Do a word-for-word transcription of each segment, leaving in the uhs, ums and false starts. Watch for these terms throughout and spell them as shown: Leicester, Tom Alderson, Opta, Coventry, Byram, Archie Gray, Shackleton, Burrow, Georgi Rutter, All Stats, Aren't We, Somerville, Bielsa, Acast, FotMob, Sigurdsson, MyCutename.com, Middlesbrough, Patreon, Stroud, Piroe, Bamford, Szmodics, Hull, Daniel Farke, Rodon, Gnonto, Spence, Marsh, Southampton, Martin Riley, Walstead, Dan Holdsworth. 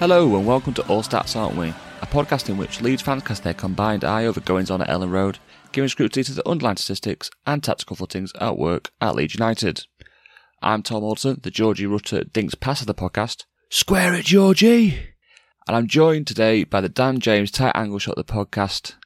Hello and welcome to All Stats Aren't We, a podcast in which Leeds fans cast their combined eye over goings-on at Ellen Road, giving scrutiny to the underlying statistics and tactical footings at work at Leeds United. I'm Tom Alderson, the Georgi Rutter Dinks Pass of the podcast. Square it, Georgie! And I'm joined today by the Dan James tight angle shot of the podcast.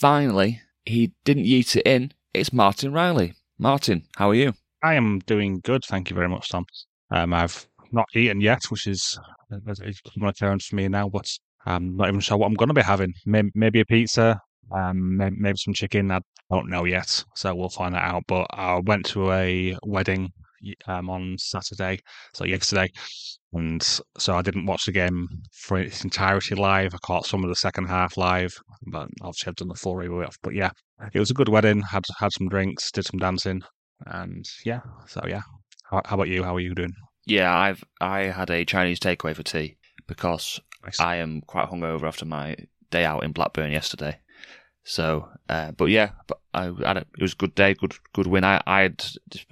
Finally, he didn't yeet it in, it's Martin Riley. Martin, how are you? I am doing good, thank you very much, Tom. Um, I've not eaten yet, which is... It's become a challenge for me now, but I'm not even sure what I'm going to be having. Maybe, maybe a pizza, um, maybe some chicken. I don't know yet, so we'll find that out. But I went to a wedding um, on Saturday, so yesterday, and so I didn't watch the game for its entirety live. I caught some of the second half live, but obviously I've done the full review off. But yeah, it was a good wedding. Had had some drinks, did some dancing, and yeah. So yeah, how, how about you? How are you doing? Yeah, I've I had a Chinese takeaway for tea because nice. I am quite hungover after my day out in Blackburn yesterday. So, uh, but yeah, but I had a, it was a good day, good good win. I I had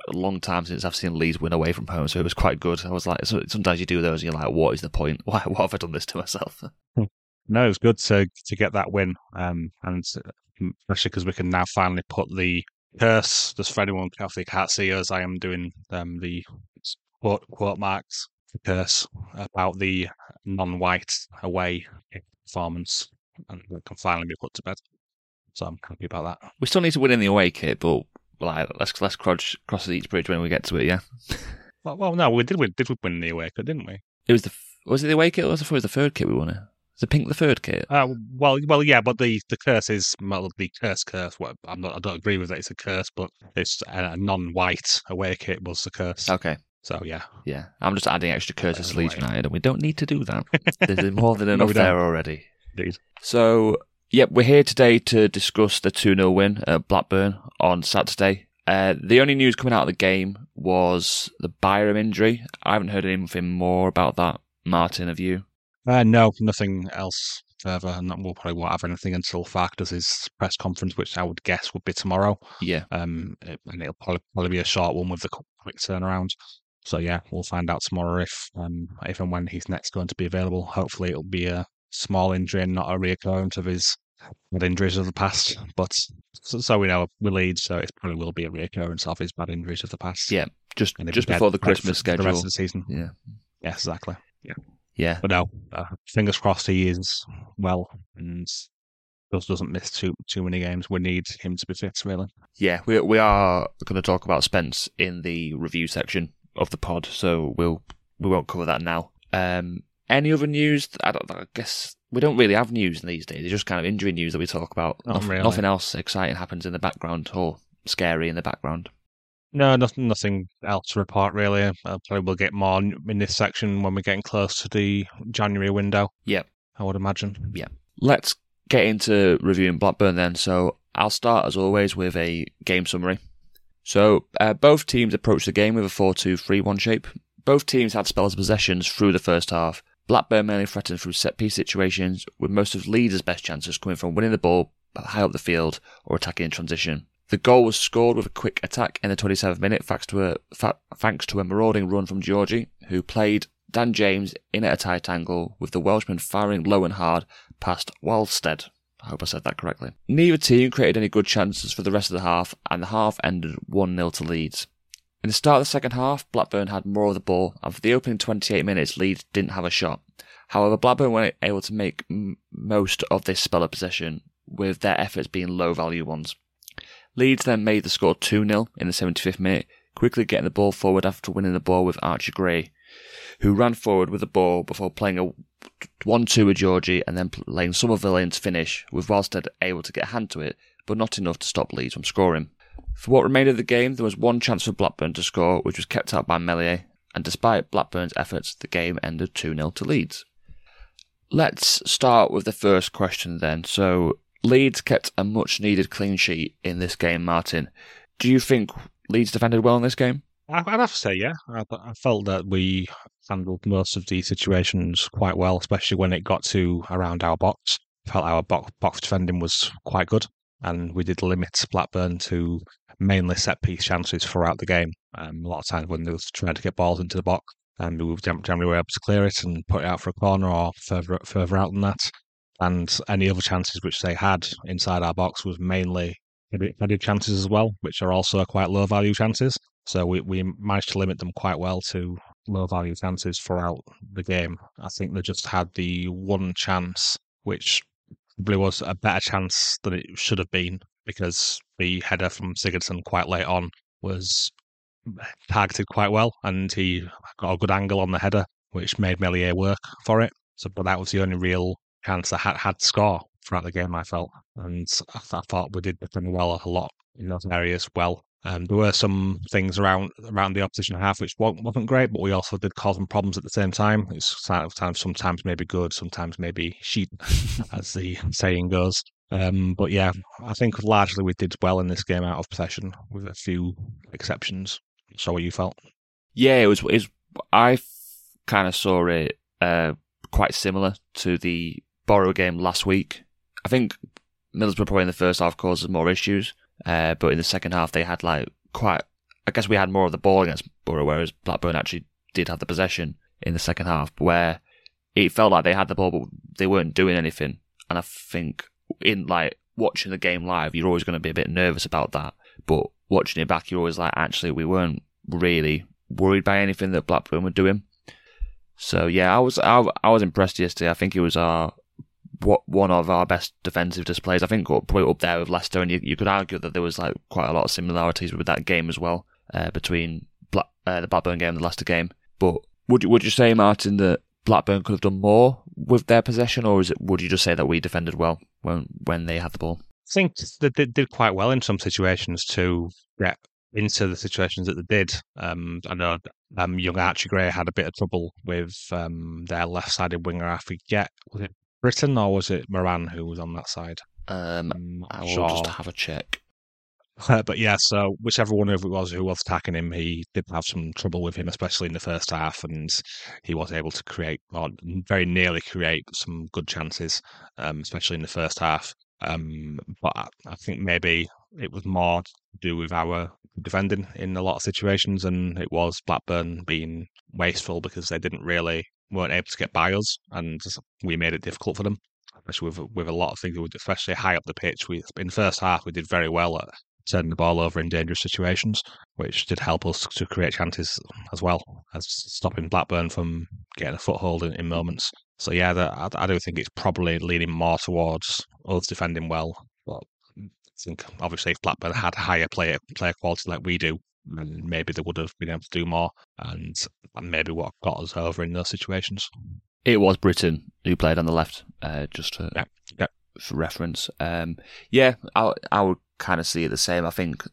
a long time since I've seen Leeds win away from home, so it was quite good. I was like, so, sometimes you do those, and you're like, what is the point? Why what have I done this to myself? No, it was good to to get that win, um, and especially because we can now finally put the curse. Just for anyone who can't see us, I am doing um, the. Quote, quote marks curse about the non-white away performance, and it can finally be put to bed. So I'm happy about that. We still need to win in the away kit, but like let's let's cross cross each bridge when we get to it. Yeah. Well, well no, we did we did win in the away kit, didn't we? It was the was it the away kit or was it, it was the third kit we won it? Was it pink the third kit? Uh, well, well, yeah, but the, the curse is well, the curse curse. Well, I'm not I don't agree with that. It's a curse, but it's a non-white away kit was the curse. Okay. So, yeah. Yeah. I'm just adding extra curses to Leeds United, and we don't need to do that. There's more than enough no, there already. Indeed. So, yep, yeah, we're here today to discuss the two nil win at Blackburn on Saturday. Uh, the only news coming out of the game was the Byram injury. I haven't heard anything more about that. Martin, have you? Uh, no, nothing else further. And we'll probably won't have anything until Farke does his press conference, which I would guess would be tomorrow. Yeah. Um, and it'll probably, probably be a short one with the quick turnaround. So yeah, we'll find out tomorrow if, um, if and when he's next going to be available. Hopefully it'll be a small injury and not a reoccurrence of his bad injuries of the past. But so, so we know we lead, so it probably will be a reoccurrence of his bad injuries of the past. Yeah, just just before the Christmas schedule. The rest of the season. Yeah, yeah, exactly. Yeah, yeah. But no, uh, fingers crossed he is well and just doesn't miss too too many games. We need him to be fit, really. Yeah, we we are going to talk about Spence in the review section of the pod, so we'll we won't cover that now. Um, any other news? I don't. I guess we don't really have news these days. It's just kind of injury news that we talk about. Not nothing, really. Nothing else exciting happens in the background or scary in the background. No, nothing. Nothing else to report really. I probably we'll get more in this section when we're getting close to the January window. Yep, I would imagine. Yeah. Let's get into reviewing Blackburn then. So I'll start as always with a game summary. So, uh, both teams approached the game with a four two three one shape. Both teams had spells of possessions through the first half. Blackburn mainly threatened through set-piece situations, with most of Leeds' best chances coming from winning the ball high up the field or attacking in transition. The goal was scored with a quick attack in the twenty-seventh minute thanks to a, thanks to a marauding run from Georgi, who played Dan James in at a tight angle, with the Welshman firing low and hard past Walstead. I hope I said that correctly. Neither team created any good chances for the rest of the half, and the half ended one nil to Leeds. In the start of the second half, Blackburn had more of the ball, and for the opening twenty-eight minutes, Leeds didn't have a shot. However, Blackburn were able to make m- most of this spell of possession, with their efforts being low-value ones. Leeds then made the score two nil in the seventy-fifth minute, quickly getting the ball forward after winning the ball with Archie Gray, who ran forward with the ball before playing a one two with Georgie and then playing Somerville in to finish, with Walstead able to get a hand to it, but not enough to stop Leeds from scoring. For what remained of the game, there was one chance for Blackburn to score, which was kept out by Meslier, and despite Blackburn's efforts, the game ended two nil to Leeds. Let's start with the first question then. So, Leeds kept a much-needed clean sheet in this game, Martin. Do you think Leeds defended well in this game? I'd have to say, yeah. I, I felt that we handled most of the situations quite well, especially when it got to around our box. I felt our box, box defending was quite good, and we did limit Blackburn to mainly set-piece chances throughout the game. Um, a lot of times when they were trying to get balls into the box, and we generally were able to clear it and put it out for a corner or further further out than that. And any other chances which they had inside our box was mainly headed chances as well, which are also quite low-value chances. So we, we managed to limit them quite well to low-value chances throughout the game. I think they just had the one chance, which probably was a better chance than it should have been, because the header from Sigurdsson quite late on was targeted quite well, and he got a good angle on the header, which made Meslier work for it. So, but that was the only real chance I had, had to score throughout the game, I felt. And I, I thought we did defend well a lot in those areas well. Um, there were some things around around the opposition half which wasn't great, but we also did cause them problems at the same time. It's sometimes maybe good, sometimes maybe shit, as the saying goes. Um, but yeah, I think largely we did well in this game out of possession, with a few exceptions. So what you felt? Yeah, it was. It was I f- kind of saw it uh, quite similar to the Burrow game last week. I think Middlesbrough probably in the first half caused us more issues. Uh, but in the second half, they had like quite. I guess we had more of the ball against Burrow, whereas Blackburn actually did have the possession in the second half, where it felt like they had the ball, but they weren't doing anything. And I think in like watching the game live, you're always going to be a bit nervous about that. But watching it back, you're always like, actually, we weren't really worried by anything that Blackburn were doing. So yeah, I was I, I was impressed yesterday. I think it was our. What one of our best defensive displays, I think, probably up there with Leicester, and you, you could argue that there was like quite a lot of similarities with that game as well, uh, between Black, uh, the Blackburn game and the Leicester game. But would you would you say, Martin, that Blackburn could have done more with their possession, or is it would you just say that we defended well when when they had the ball? I think they did quite well in some situations to get into the situations that they did. Um, I know um, young Archie Gray had a bit of trouble with um, their left-sided winger. I forget, was it Britain or was it Moran who was on that side? Um, I will sure. just have a check. Uh, but yeah, so whichever one of it was who was attacking him, he did have some trouble with him, especially in the first half, and he was able to create, or very nearly create, some good chances, um, especially in the first half. Um, but I, I think maybe it was more to do with our defending in a lot of situations, and it was Blackburn being wasteful because they didn't really weren't able to get by us, and we made it difficult for them, especially with with a lot of things, especially high up the pitch. We in the first half we did very well at turning the ball over in dangerous situations, which did help us to create chances as well as stopping Blackburn from getting a foothold in, in moments. So yeah, the, I, I do think it's probably leaning more towards us defending well. But I think obviously if Blackburn had higher player player quality like we do, and maybe they would have been able to do more, and maybe what got us over in those situations. It was Britain who played on the left, uh, just for, yeah. Yeah. for reference. Um, yeah, I, I would kind of see it the same. I think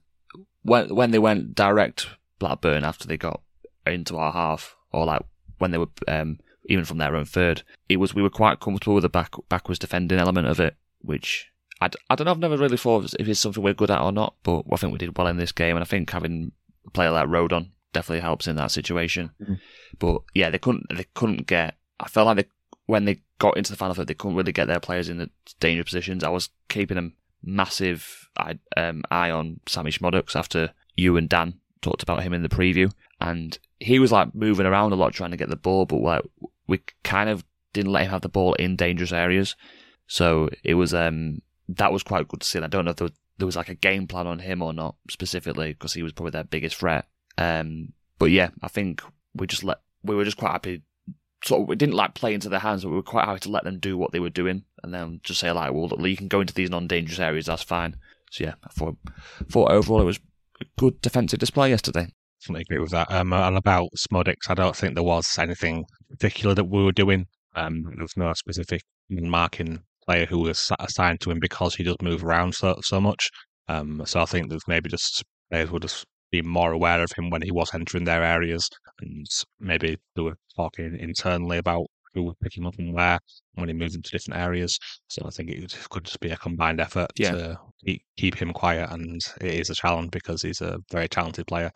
when when they went direct Blackburn after they got into our half, or like when they were um, even from their own third, it was we were quite comfortable with the back backwards defending element of it, which I, I don't know. I've never really thought if it's something we're good at or not, but I think we did well in this game, and I think having a player like Rodon definitely helps in that situation. Mm-hmm. But yeah, they couldn't they couldn't get I felt like they, when they got into the final third, they couldn't really get their players in the dangerous positions. I was keeping a massive eye, um, eye on Sammy Szmodics after you and Dan talked about him in the preview, and he was like moving around a lot trying to get the ball, but like we kind of didn't let him have the ball in dangerous areas. So it was um that was quite good to see. And I don't know if there was, there was like a game plan on him or not specifically, because he was probably their biggest threat. Um, but yeah, I think we just let we were just quite happy. Sort of, we didn't like play into their hands, but we were quite happy to let them do what they were doing, and then just say like, well, look, you can go into these non-dangerous areas. That's fine. So yeah, I thought, thought overall it was a good defensive display yesterday. I agree with that. Um, and about Szmodics, I don't think there was anything particular that we were doing. Um, there was no specific marking player who was assigned to him because he does move around so so much. Um, so I think there's maybe just players would just be more aware of him when he was entering their areas, and maybe they were talking internally about who would pick him up and where when he moved into different areas. So I think it could just be a combined effort yeah. to keep, keep him quiet, and it is a challenge because he's a very talented player.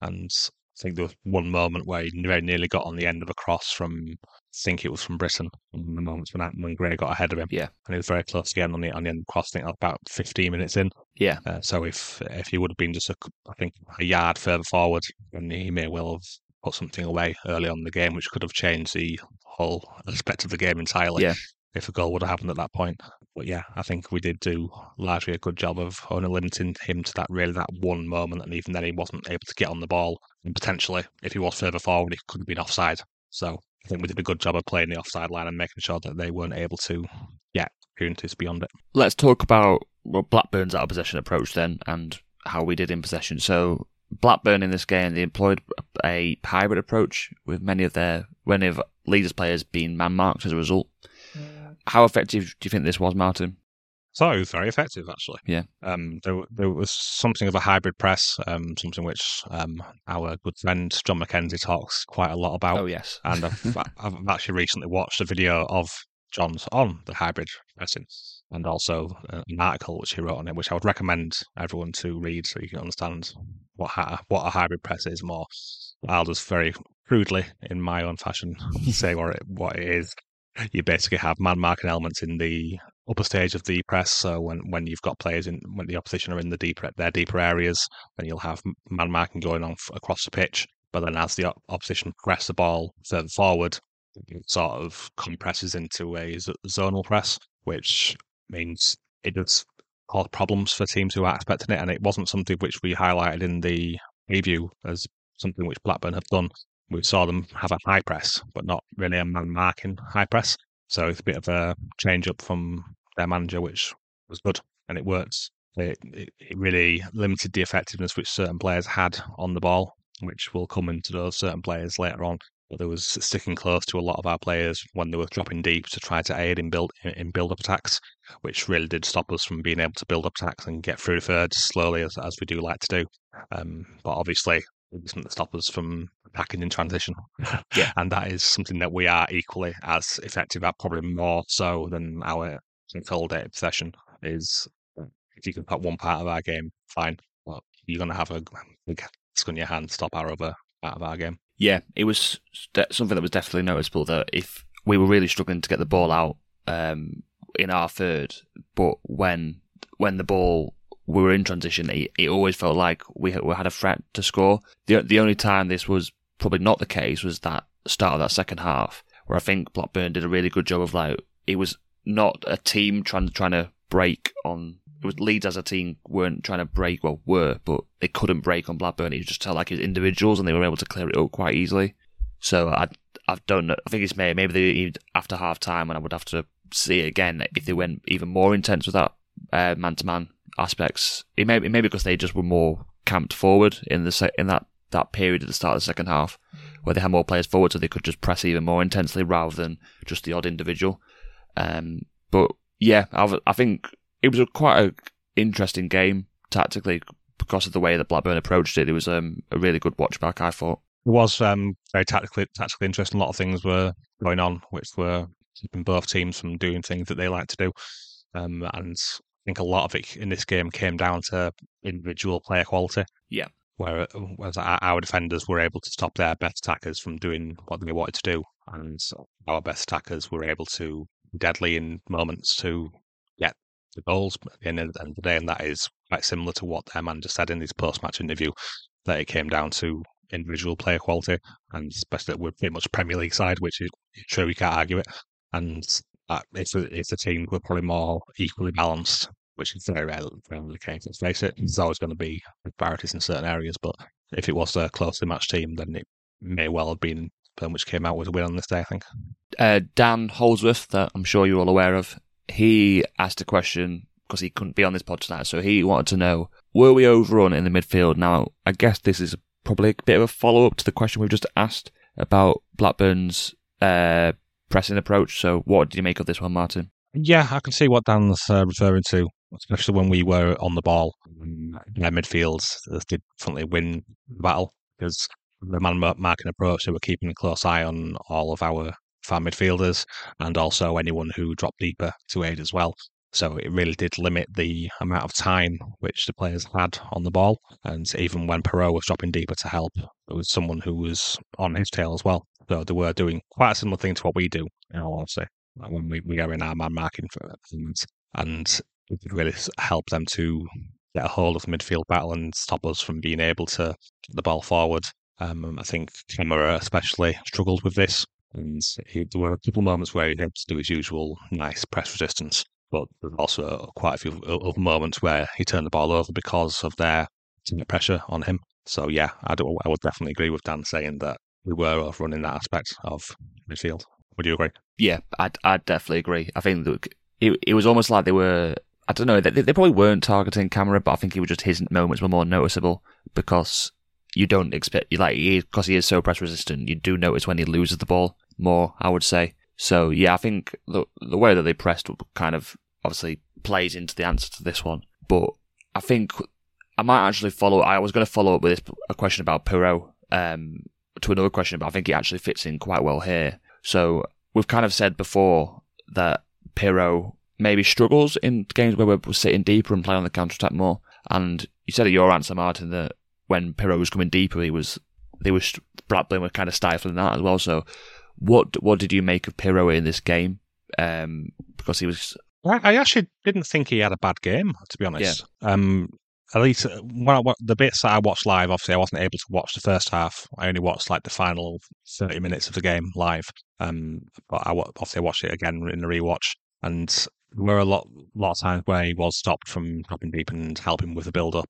And I think there was one moment where he very nearly got on the end of a cross from, I think it was from Britton, in the moments when, when Gray got ahead of him. Yeah. And he was very close again on the, on the end of the cross, I think about fifteen minutes in. Yeah. Uh, so if if he would have been just, a, I think, a yard further forward, then he may well have put something away early on in the game, which could have changed the whole aspect of the game entirely yeah. if a goal would have happened at that point. But yeah, I think we did do largely a good job of only limiting him to that really that one moment, and even then he wasn't able to get on the ball. And potentially, if he was further forward, it could have been offside. So I think we did a good job of playing the offside line and making sure that they weren't able to get opportunities beyond it. Let's talk about well, Blackburn's out-of-possession approach then, and how we did in possession. So Blackburn in this game, they employed a hybrid approach with many of their many of Leeds' players being man-marked as a result. How effective do you think this was, Martin? So it was very effective, actually. Yeah. Um, there, there was something of a hybrid press, um, something which um, our good friend John McKenzie talks quite a lot about. Oh, yes. And I've, I've actually recently watched a video of John's on the hybrid pressing, and also an article which he wrote on it, which I would recommend everyone to read so you can understand what ha- what a hybrid press is more. I'll just very crudely, in my own fashion, say what it, what it is. You basically have man-marking elements in the upper stage of the press. So when, when you've got players in, when the opposition are in the deeper their deeper areas, then you'll have man-marking going on f- across the pitch. But then as the op- opposition press the ball further forward, it sort of compresses into a z- zonal press, which means it does cause problems for teams who are expecting it. And it wasn't something which we highlighted in the preview as something which Blackburn have done. We saw them have a high press, but not really a man-marking high press. So it's a bit of a change-up from their manager, which was good, and it worked. It, it, it really limited the effectiveness which certain players had on the ball, which will come into those certain players later on. But there was sticking close to a lot of our players when they were dropping deep to try to aid in build in build-up attacks, which really did stop us from being able to build up attacks and get through the thirds slowly, as, as we do like to do. Um, but obviously, it doesn't stop us from attacking in transition. Yeah. And that is something that we are equally as effective at, probably more so than our controlled data possession is. If you can put one part of our game, fine. But you're going to have a big disc on your hand, stop our other part of our game. Yeah, it was something that was definitely noticeable, that if we were really struggling to get the ball out um, in our third, but when when the ball, we were in transition, it, it always felt like we had, we had a threat to score. The the only time this was probably not the case was that start of that second half, where I think Blackburn did a really good job of, like, it was not a team trying to, trying to break on... It was Leeds as a team weren't trying to break, well, were, but they couldn't break on Blackburn. It was just tell like it was individuals, and they were able to clear it up quite easily. So I, I don't know. I think it's maybe maybe they, after half time, and I would have to see it again if they went even more intense with that uh, man-to-man aspects. It may, it may be because they just were more camped forward in the se- in that, that period at the start of the second half, where they had more players forward, so they could just press even more intensely rather than just the odd individual. Um, but yeah, I've, I think. It was a quite an interesting game tactically because of the way that Blackburn approached it. It was um, a really good watch back, I thought. It was um, very tactically tactically interesting. A lot of things were going on, which were keeping both teams from doing things that they like to do. Um, and I think a lot of it in this game came down to individual player quality. Yeah. Whereas our defenders were able to stop their best attackers from doing what they wanted to do. And our best attackers were able to deadly in moments to get the goals at the end of the day, and that is quite similar to what their manager said in his post-match interview, that it came down to individual player quality, and especially with pretty much Premier League side, which is true, you can't argue it. And uh, it's a it's a team we're probably more equally balanced, which is very rarely the case. Let's face it, there's always going to be disparities in certain areas, but if it was a closely matched team, then it may well have been Burn, which came out with a win on this day, I think. Uh, Dan Holdsworth, that I'm sure you're all aware of, he asked a question because he couldn't be on this pod tonight, so he wanted to know, were we overrun in the midfield? Now, I guess this is probably a bit of a follow-up to the question we've just asked about Blackburn's uh, pressing approach, so what did you make of this one, Martin? Yeah, I can see what Dan's uh, referring to, especially when we were on the ball. Their midfields did definitely win the battle, because the man-marking approach, so we're keeping a close eye on all of our far midfielders and also anyone who dropped deeper to aid as well. So it really did limit the amount of time which the players had on the ball. And even when Piroe was dropping deeper to help, there was someone who was on his tail as well. So they were doing quite a similar thing to what we do, in all honesty, like when we, we are in our man-marking performance. And it could really help them to get a hold of the midfield battle and stop us from being able to get the ball forward. Um, I think Camara especially struggled with this, and he, there were a couple of moments where he had to do his usual nice press resistance, but there were also quite a few other moments where he turned the ball over because of their pressure on him. So yeah, I, do, I would definitely agree with Dan saying that we were overrun in that aspect of midfield. Would you agree? Yeah, I I definitely agree. I think that it, it was almost like they were, I don't know, they, they probably weren't targeting Camara, but I think it was just his moments were more noticeable because you don't expect, like, because he, he is so press resistant, you do notice when he loses the ball more, I would say. So, yeah, I think the the way that they pressed kind of obviously plays into the answer to this one. But I think I might actually follow, I was going to follow up with this, a question about Piroe um, to another question, but I think it actually fits in quite well here. So, we've kind of said before that Piroe maybe struggles in games where we're sitting deeper and playing on the counter-attack more. And you said in your answer, Martin, that when Piroe was coming deeper, he was, they were, Blackburn were kind of stifling that as well. So, what what did you make of Piroe in this game? Um, because he was, I actually didn't think he had a bad game, to be honest. Yeah. Um, at least when I, the bits that I watched live, obviously I wasn't able to watch the first half. I only watched like the final thirty minutes of the game live. Um, but I obviously I watched it again in the rewatch, and there were a lot lot of times where he was stopped from dropping deep and helping with the build up.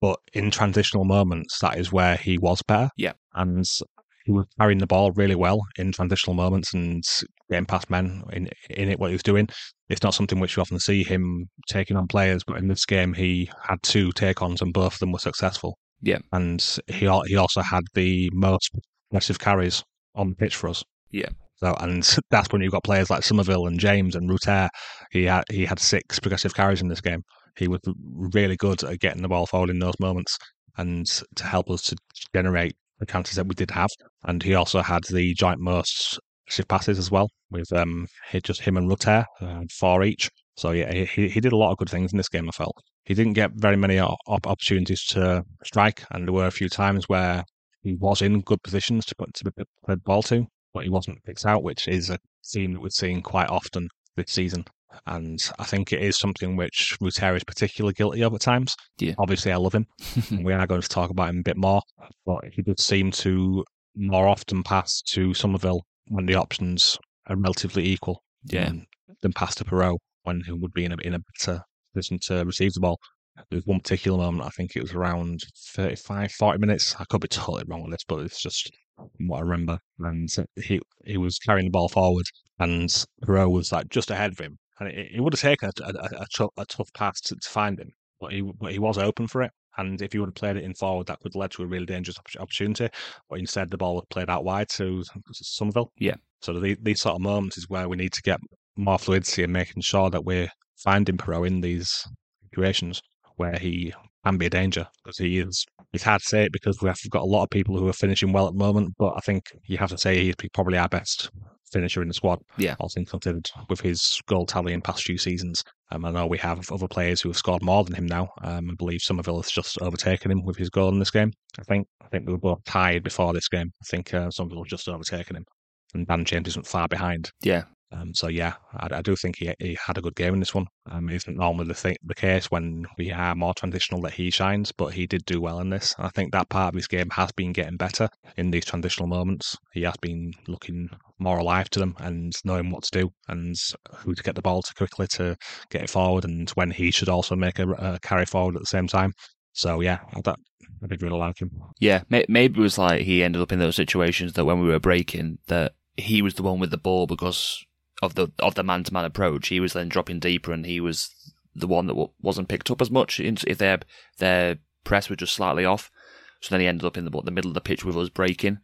But in transitional moments, that is where he was better. Yeah. And he was carrying the ball really well in transitional moments and getting past men in, in it, what he was doing. It's not something which you often see him taking on players, but in this game, he had two take-ons and both of them were successful. Yeah. And he he also had the most aggressive carries on the pitch for us. Yeah. So, and that's when you've got players like Somerville and James and Rutter. He had, he had six progressive carries in this game. He was really good at getting the ball forward in those moments and to help us to generate the chances that we did have. And he also had the joint most shift passes as well, with um, just him and Rutter, uh, four each. So yeah, he he did a lot of good things in this game, I felt. He didn't get very many op- opportunities to strike, and there were a few times where he was in good positions to put, to play the ball to, but he wasn't picked out, which is a theme that we're seeing quite often this season. And I think it is something which Rutter is particularly guilty of at times. Yeah. Obviously, I love him. And we are going to talk about him a bit more. But he does seem to more often pass to Somerville when the options are relatively equal. Yeah. than, than pass to Piroe when he would be in a, in a better position to receive the ball. There was one particular moment, I think it was around thirty-five, forty minutes. I could be totally wrong with this, but it's just what I remember. And he, he was carrying the ball forward and Piroe was like just ahead of him. And it, it would have taken a, a, a, tough, a tough pass to, to find him, but he but he was open for it. And if he would have played it in forward, that could have led to a really dangerous opportunity. But instead, the ball was played out wide to Somerville. Yeah. So the, these sort of moments is where we need to get more fluidity and making sure that we're finding Piroe in these situations where he can be a danger. Because he is, it's hard to say it because we've got a lot of people who are finishing well at the moment, but I think you have to say he's probably our best finisher in the squad. Yeah. All things considered, with his goal tally in past few seasons. Um, I know we have other players who have scored more than him now. Um, I believe Somerville has just overtaken him with his goal in this game. I think I think we were both tied before this game. I think uh, Somerville has just overtaken him. And Dan James isn't far behind. Yeah. Um, so yeah, I, I do think he, he had a good game in this one. Um, it isn't normally the, th- the case when we are more transitional that he shines, but he did do well in this. I think that part of his game has been getting better in these transitional moments. He has been looking more alive to them and knowing what to do and who to get the ball to quickly to get it forward, and when he should also make a, a carry forward at the same time. So yeah, that, I did really like him. Yeah, maybe it was like he ended up in those situations that when we were breaking, that he was the one with the ball because of the of the man-to-man approach. He was then dropping deeper, and he was the one that w- wasn't picked up as much if their their press were just slightly off. So then he ended up in the, the middle of the pitch with us breaking.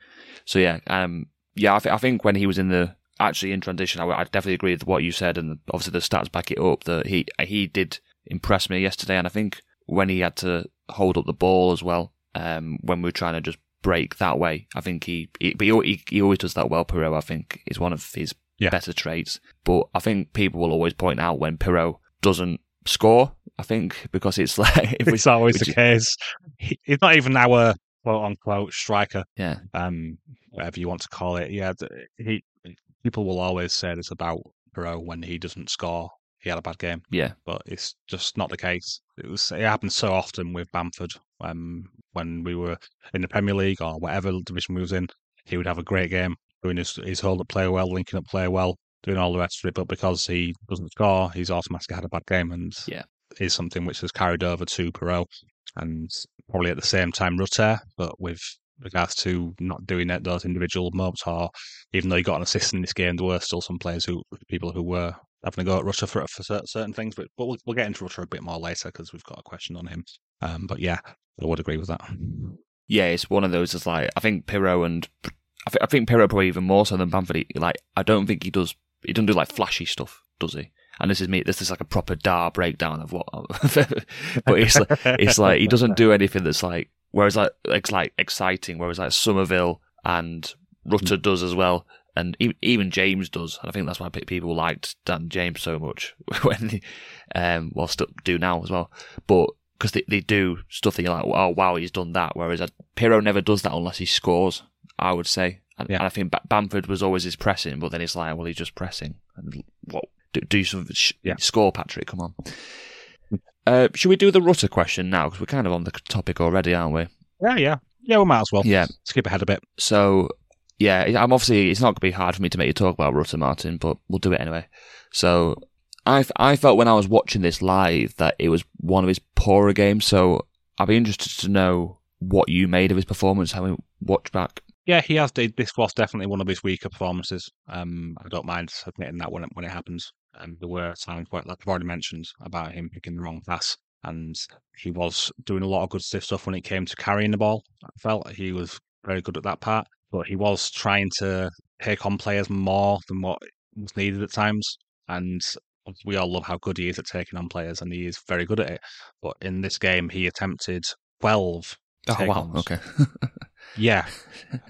So yeah, um, yeah, I, th- I think when he was in the actually in transition, I, I definitely agree with what you said, and obviously the stats back it up that he he did impress me yesterday. And I think when he had to hold up the ball as well, um, when we were trying to just break that way, I think he he but he, he always does that well. Piroe, I think, is one of his Yeah. better traits, but I think people will always point out when Piroe doesn't score, I think, because it's like if we, it's always the case. He, he's not even our quote unquote striker, yeah, um, whatever you want to call it. Yeah, he, people will always say this about Piroe: when he doesn't score, he had a bad game. Yeah, but it's just not the case. It was it happens so often with Bamford um, when we were in the Premier League or whatever division we was in. He would have a great game, doing his, his hold-up play well, linking up play well, doing all the rest of it, but because he doesn't score, he's automatically had a bad game, and yeah. is something which has carried over to Piroe, and probably at the same time Rutter, but with regards to not doing it, those individual moments, or even though he got an assist in this game, there were still some players who, people who were having a go at Rutter for, for certain things, but, but we'll, we'll get into Rutter a bit more later because we've got a question on him. Um, but yeah, I would agree with that. Yeah, it's one of those, it's like, I think Piroe and... I, th- I think Piroe probably even more so than Bamford. He, like, I don't think he does. He doesn't do like flashy stuff, does he? And this is me. This is like a proper Dar breakdown of what. But it's like, it's like he doesn't do anything that's like. Whereas like it's like exciting. Whereas like Somerville and Rutter mm. does as well, and e- even James does. And I think that's why people liked Dan James so much when, he, um, well, still do now as well. But because they, they do stuff that you're like, oh wow, he's done that. Whereas uh, Piroe never does that unless he scores, I would say. And, yeah. and I think Bamford was always his pressing, but then it's like, well, he's just pressing. And what do, do some sh- yeah. score, Patrick? Come on. Uh, should we do the Rutter question now? Because we're kind of on the topic already, aren't we? Yeah, yeah, yeah. We might as well. Yeah, skip ahead a bit. So, yeah, I'm obviously it's not going to be hard for me to make you talk about Rutter, Martin, but we'll do it anyway. So, I I felt when I was watching this live that it was one of his poorer games. So, I'd be interested to know what you made of his performance having watched back. Yeah, he has. This was definitely one of his weaker performances. Um, I don't mind admitting that when it, when it happens. Um, there were times, like I've already mentioned, about him picking the wrong pass, and he was doing a lot of good stiff stuff when it came to carrying the ball. I felt he was very good at that part, but he was trying to take on players more than what was needed at times. And we all love how good he is at taking on players, and he is very good at it. But in this game, he attempted twelve. Oh, wow. Ons. Okay. Yeah,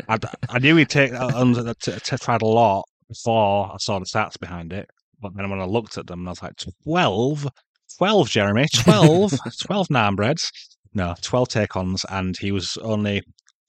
I, I knew he'd take under t- t- tried a lot before I saw the stats behind it, but then when I looked at them, I was like, twelve, twelve, Jeremy, twelve, twelve naan breads. No, twelve take-ons, and he was only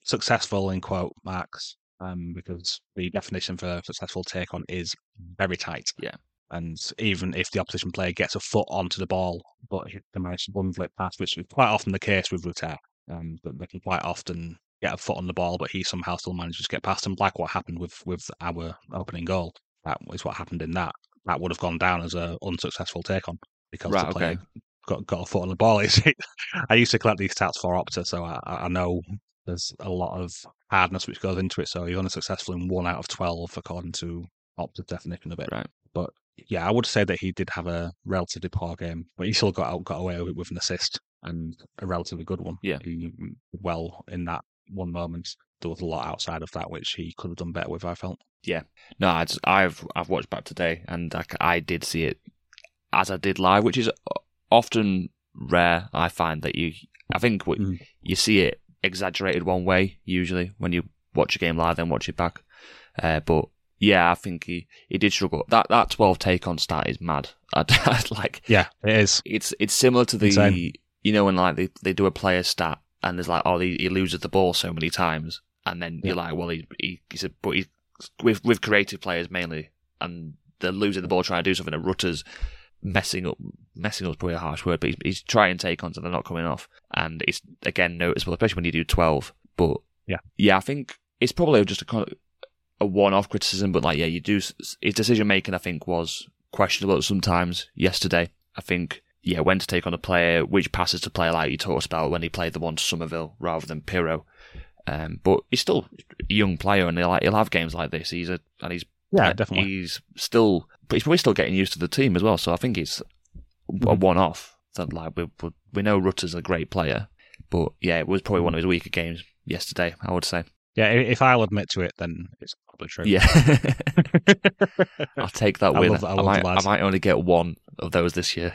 successful in quote marks um, because the definition for successful take-on is very tight. Yeah. And even if the opposition player gets a foot onto the ball, but they manage to bundle it past, which is quite often the case with Rutter, um, but they can quite often get a foot on the ball, but he somehow still manages to get past him, like what happened with, with our opening goal. That is what happened in that. That would have gone down as an unsuccessful take-on because right, the player okay. got, got a foot on the ball. I used to collect these stats for Opta, so I, I know there's a lot of hardness which goes into it, so he's only successful in one out of twelve, according to Opta's definition of it. Right. But yeah, I would say that he did have a relatively poor game, but he still got, out, got away with an assist and a relatively good one. Yeah, he did well in that one moment. There was a lot outside of that which he could have done better with, I felt. Yeah. No, I just, I've I've watched back today, and I, I did see it as I did live, which is often rare. I find that you, I think we, mm. you see it exaggerated one way usually when you watch a game live, then watch it back. Uh, but yeah, I think he, he did struggle. That that twelve take on stat is mad. I, I, like yeah, it is. It's it's similar to the Insane. You know when like they, they do a player stat. And there's like, oh, he, he loses the ball so many times, and then yeah. you're like, well, he he, he said, but he with with creative players mainly, and they're losing the ball, trying to do something, and Rutter's messing up. Messing up is probably a harsh word, but he's, he's trying to take on something, they're not coming off. And it's, again, noticeable, especially when you do twelve. But, yeah, yeah, I think it's probably just a, a one-off criticism, but, like, yeah, you do... His decision-making, I think, was questionable sometimes yesterday. I think, yeah, when to take on a player, which passes to play, like you talked about when he played the one to Somerville rather than Piroe. Um, but he's still a young player, and he'll, like, he'll have games like this. He's a, and he's yeah, definitely. He's still, but he's probably still getting used to the team as well. So I think it's mm-hmm. a one-off. That like we we know Rutter's a great player, but yeah, it was probably one of his weaker games yesterday, I would say. Yeah, if I'll admit to it, then it's probably true. Yeah, I'll take that I win. Love that. I, I, might, I might only get one of those this year.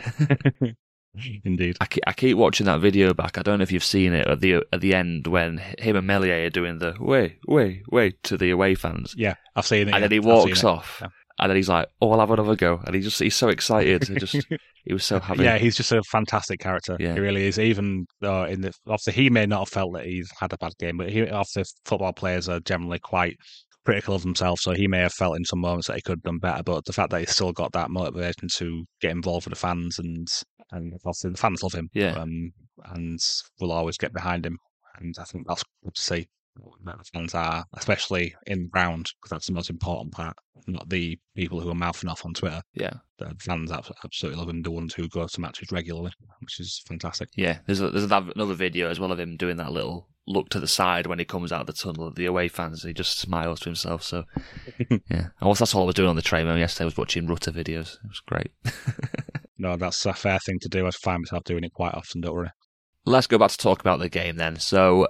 Indeed. I keep, I keep watching that video back. I don't know if you've seen it at the at the end when him and Meslier are doing the way, way, way to the away fans. Yeah, I've seen it. And yeah. then he walks off, yeah. and then he's like, "Oh, I'll have another go." And he just he's so excited. He just he was so happy. Yeah, he's just a fantastic character. Yeah. He really is. Even though in the obviously he may not have felt that he's had a bad game, but he obviously football players are generally quite critical of himself, so he may have felt in some moments that he could have done better. But the fact that he's still got that motivation to get involved with the fans and. And obviously the fans love him, yeah. um, and will always get behind him. And I think that's good to see. The fans are, especially in the ground, because that's the most important part, not the people who are mouthing off on Twitter. Yeah, the fans absolutely love him. The ones who go to matches regularly, which is fantastic. Yeah, there's a, there's another video as well of him doing that little look to the side when he comes out of the tunnel. The away fans, he just smiles to himself. So yeah, and that's all I was doing on the train yesterday. I was watching Rutter videos. It was great. No, that's a fair thing to do. I find myself doing it quite often, don't worry. Let's go back to talk about the game then. So,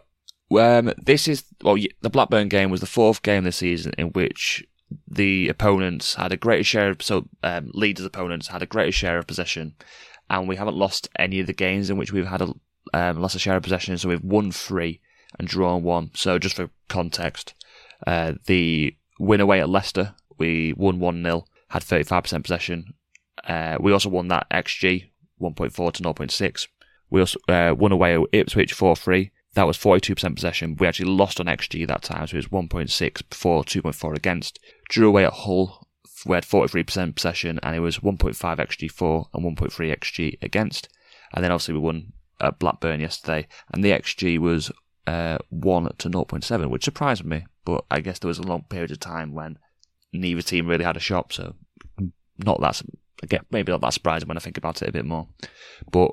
um, this is... Well, the Blackburn game was the fourth game this season in which the opponents had a greater share of... So, um, Leeds' opponents had a greater share of possession, and we haven't lost any of the games in which we've had a um, lesser share of possession, so we've won three and drawn one. So, just for context, uh, the win away at Leicester, we won one nil, had thirty-five percent possession. Uh, we also won that X G, one point four to zero point six. We also uh, won away at Ipswich four three. That was forty-two percent possession. We actually lost on X G that time, so it was one point six before, two point four against. Drew away at Hull, we had forty-three percent possession, and it was one point five X G for and one point three X G against. And then obviously we won at Blackburn yesterday, and the X G was uh, one to zero point seven, which surprised me. But I guess there was a long period of time when neither team really had a shot, so not that... Again, maybe not that surprising when I think about it a bit more. But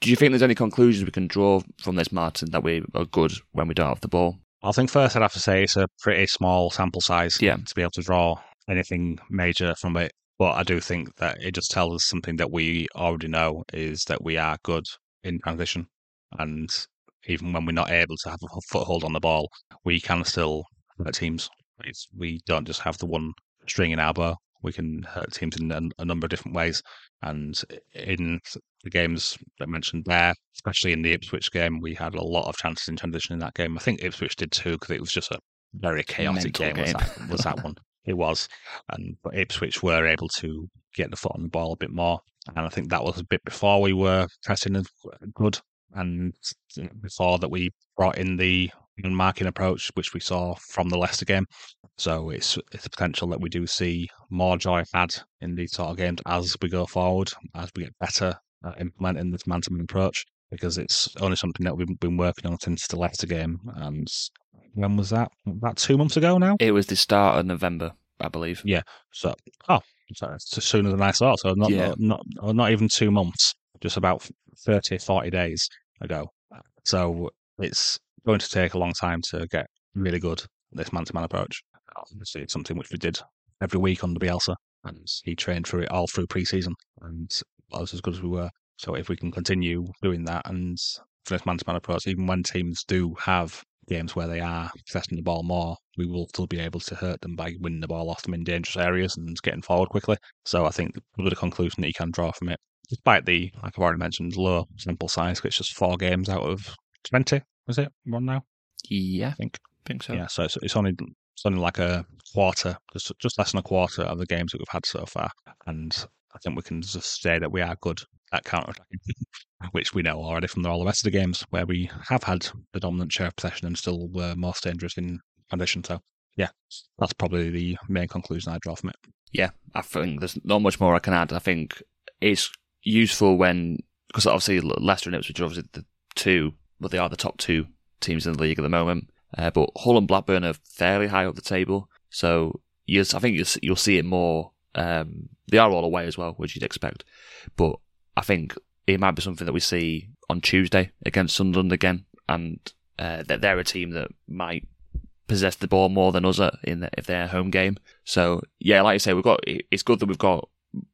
do you think there's any conclusions we can draw from this, Martin, that we are good when we don't have the ball? I think first I'd have to say it's a pretty small sample size yeah. to be able to draw anything major from it. But I do think that it just tells us something that we already know, is that we are good in transition. And even when we're not able to have a foothold on the ball, we can still hurt teams. It's, we don't just have the one string in our bow. We can hurt teams in a number of different ways. And in the games that I mentioned there, especially in the Ipswich game, we had a lot of chances in transition in that game. I think Ipswich did too, because it was just a very chaotic game, game. Was, that, was that one. It was. And but Ipswich were able to get the foot on the ball a bit more. And I think that was a bit before we were pressing good. And before that we brought in the marking approach, which we saw from the Leicester game. So it's it's a potential that we do see more joy had in these sort of games as we go forward, as we get better at implementing this man-to-man approach, because it's only something that we've been working on since the Leicester game. And when was that? About two months ago now? It was the start of November, I believe. Yeah. So, oh, sorry, it's sooner than I thought. So not, yeah. not, not, not even two months, just about thirty, forty days ago. So it's going to take a long time to get really good at this man-to-man approach. Obviously, it's something which we did every week under Bielsa, and he trained through it all through pre-season, and that was as good as we were. So if we can continue doing that, and for this man-to-man approach, even when teams do have games where they are possessing the ball more, we will still be able to hurt them by winning the ball off them in dangerous areas and getting forward quickly. So I think probably the conclusion that you can draw from it, despite the, like I've already mentioned, low sample size, which is just four games out of twenty, was it? One now? Yeah, I think. I think so. Yeah, so it's, it's only... It's only like a quarter, just just less than a quarter of the games that we've had so far. And I think we can just say that we are good at counter-attacking, which we know already from all the rest of the games where we have had the dominant share of possession and still were most dangerous in condition. So yeah, that's probably the main conclusion I draw from it. Yeah, I think there's not much more I can add. I think it's useful when, because obviously Leicester and Ipswich are obviously the two, but they are the top two teams in the league at the moment. Uh, but Hull and Blackburn are fairly high up the table, so you'll, I think you'll, you'll see it more. Um, they are all away as well, which you'd expect. But I think it might be something that we see on Tuesday against Sunderland again, and uh, that they're a team that might possess the ball more than us in the, if they're a home game. So yeah, like I say, we've got. It's good that we've got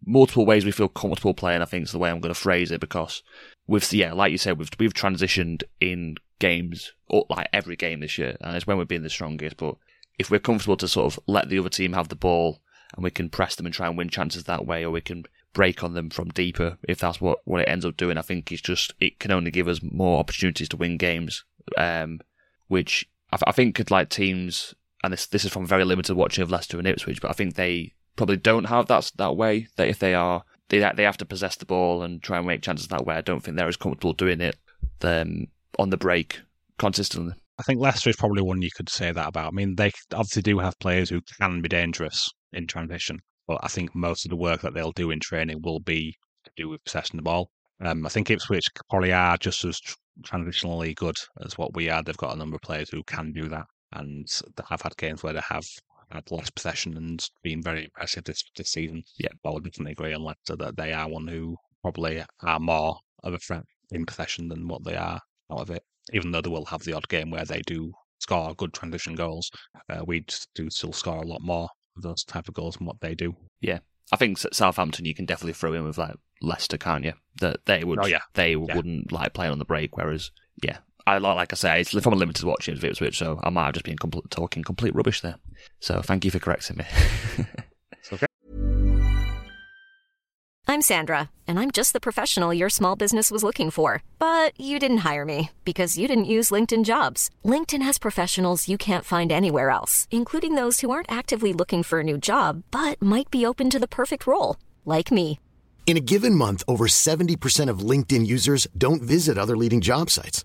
multiple ways we feel comfortable playing. I think is the way I'm going to phrase it, because with yeah, like you said, we've we've transitioned in games, or like every game this year, and it's when we're being the strongest. But if we're comfortable to sort of let the other team have the ball, and we can press them and try and win chances that way, or we can break on them from deeper, if that's what, what it ends up doing, I think it's just, it can only give us more opportunities to win games, um, which I, I think could, like, teams, and this this is from very limited watching of Leicester and Ipswich, but I think they probably don't have that that way, that if they are, they, they have to possess the ball and try and make chances that way. I don't think they're as comfortable doing it than on the break consistently. I think Leicester is probably one you could say that about. I mean, they obviously do have players who can be dangerous in transition, but I think most of the work that they'll do in training will be to do with possessing the ball. Um, I think Ipswich probably are just as transitionally good as what we are. They've got a number of players who can do that, and they have had games where they have had less possession and been very impressive this, this season. Yeah, but I would definitely agree on Leicester that they are one who probably are more of a threat in possession than what they are out of it, even though they will have the odd game where they do score good transition goals. Uh, we do still score a lot more of those type of goals than what they do. Yeah, I think Southampton you can definitely throw in with like Leicester, can't you? That they would, oh, yeah. they yeah. wouldn't like playing on the break. Whereas, yeah, I like I say, it's from a limited watching of Ipswich, so I might have just been compl- talking complete rubbish there. So thank you for correcting me. It's okay. I'm Sandra, and I'm just the professional your small business was looking for. But you didn't hire me, because you didn't use LinkedIn Jobs. LinkedIn has professionals you can't find anywhere else, including those who aren't actively looking for a new job, but might be open to the perfect role, like me. In a given month, over seventy percent of LinkedIn users don't visit other leading job sites.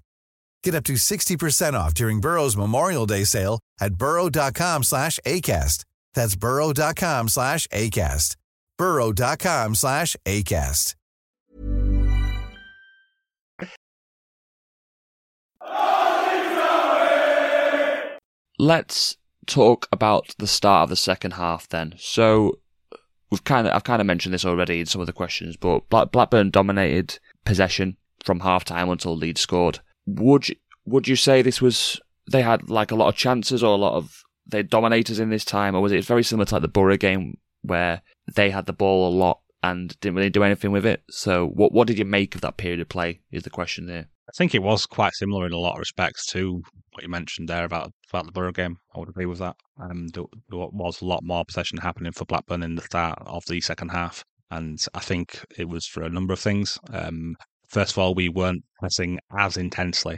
Get up to sixty percent off during Burrow's Memorial Day sale at burrow dot com slash A cast. That's burrow dot com slash A cast. burrow dot com slash A cast. Let's talk about the start of the second half then. So we've kind of I've kind of mentioned this already in some of the questions, but Blackburn dominated possession from half time until Leeds scored. Would you, would you say this was they had like a lot of chances or a lot of they dominators in this time, or was it very similar to like the Borough game where they had the ball a lot and didn't really do anything with it? So what what did you make of that period of play is the question there. I think it was quite similar in a lot of respects to what you mentioned there about, about the Borough game. I would agree with that. Um, there, there was a lot more possession happening for Blackburn in the start of the second half, and I think it was for a number of things. Um, first of all, we weren't pressing as intensely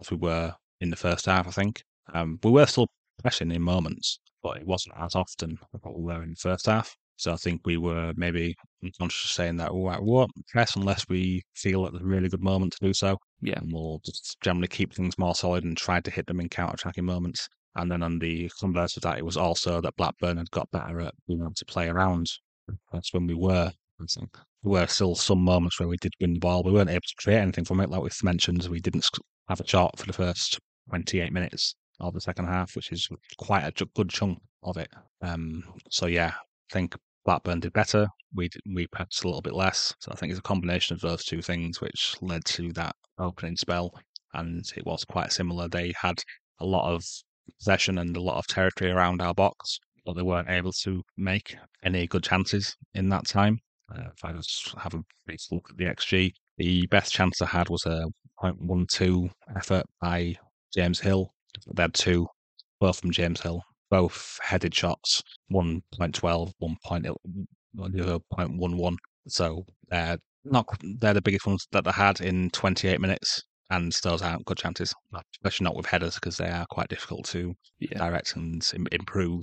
as we were in the first half, I think. Um, we were still pressing in moments, but it wasn't as often as what we were in the first half. So I think we were maybe unconscious saying that we won't press unless we feel that there's a really good moment to do so. Yeah. And we'll just generally keep things more solid and try to hit them in counter-attacking moments. And then on the converse of that, it was also that Blackburn had got better at being able to play around. That's when we were. I think there were still some moments where we did win the ball. We weren't able to create anything from it. Like we've mentioned, we didn't have a shot for the first twenty-eight minutes of the second half, which is quite a good chunk of it. Um, so, yeah, I think Blackburn did better. We did, we pressed a little bit less. So I think it's a combination of those two things which led to that opening spell. And it was quite similar. They had a lot of possession and a lot of territory around our box, but they weren't able to make any good chances in that time. Uh, if I just have a brief look at the X G, the best chance I had was a point one two effort by James Hill. They had two, both from James Hill. both headed shots, one point one two, one point one one. So uh, not they're the biggest ones that they had in twenty-eight minutes, and those aren't good chances, especially not with headers, because they are quite difficult to yeah. direct and improve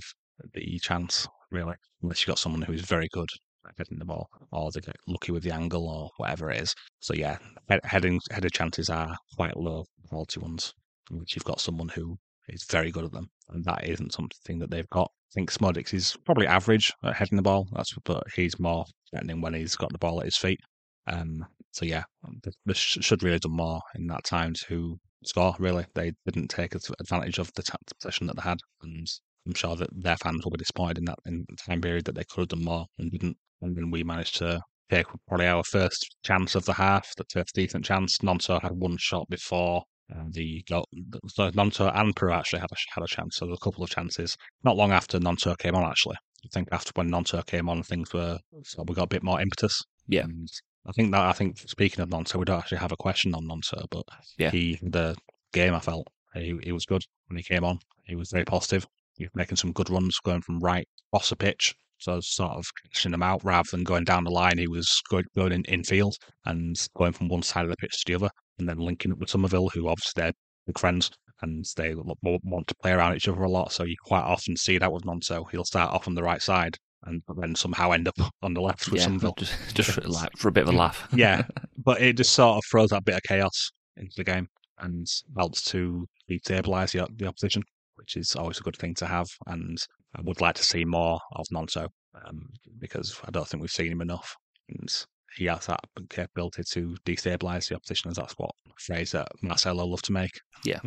the chance, really, unless you've got someone who's very good at heading the ball, or they get lucky with the angle or whatever it is. So yeah, heading header chances are quite low quality ones, which you've got someone who is very good at them, and that isn't something that they've got. I think Szmodics is probably average at heading the ball, that's but he's more threatening when he's got the ball at his feet. Um, so yeah, they should really have done more in that time to score, really. They didn't take advantage of the t- possession that they had, and I'm sure that their fans will be disappointed in that in the time period that they could have done more and didn't. And then we managed to take probably our first chance of the half, the first decent chance. Gnonto had one shot before uh, the goal. So Gnonto and Piroe actually had a, had a chance, so there were a couple of chances. Not long after Gnonto came on, actually. I think after when Gnonto came on, things were, so we got a bit more impetus. Yeah. And I think that, I think speaking of Gnonto, we don't actually have a question on Gnonto, but yeah. he, the game I felt, he, he was good when he came on. He was very positive. He was making some good runs, going from right across the pitch. So sort of catching them out rather than going down the line. He was going in, in field and going from one side of the pitch to the other, and then linking up with Somerville, who obviously they're big friends and they want to play around each other a lot. So you quite often see that with Gnonto. He'll start off on the right side and then somehow end up on the left with yeah, Somerville. Just, just for, like, for a bit of a laugh. Yeah, but it just sort of throws that bit of chaos into the game and helps to destabilise the, the opposition, which is always a good thing to have. And I would like to see more of Gnonto um, because I don't think we've seen him enough. And he has that capability to destabilise the opposition, as that's what a phrase that Marcelo loved to make. Yeah.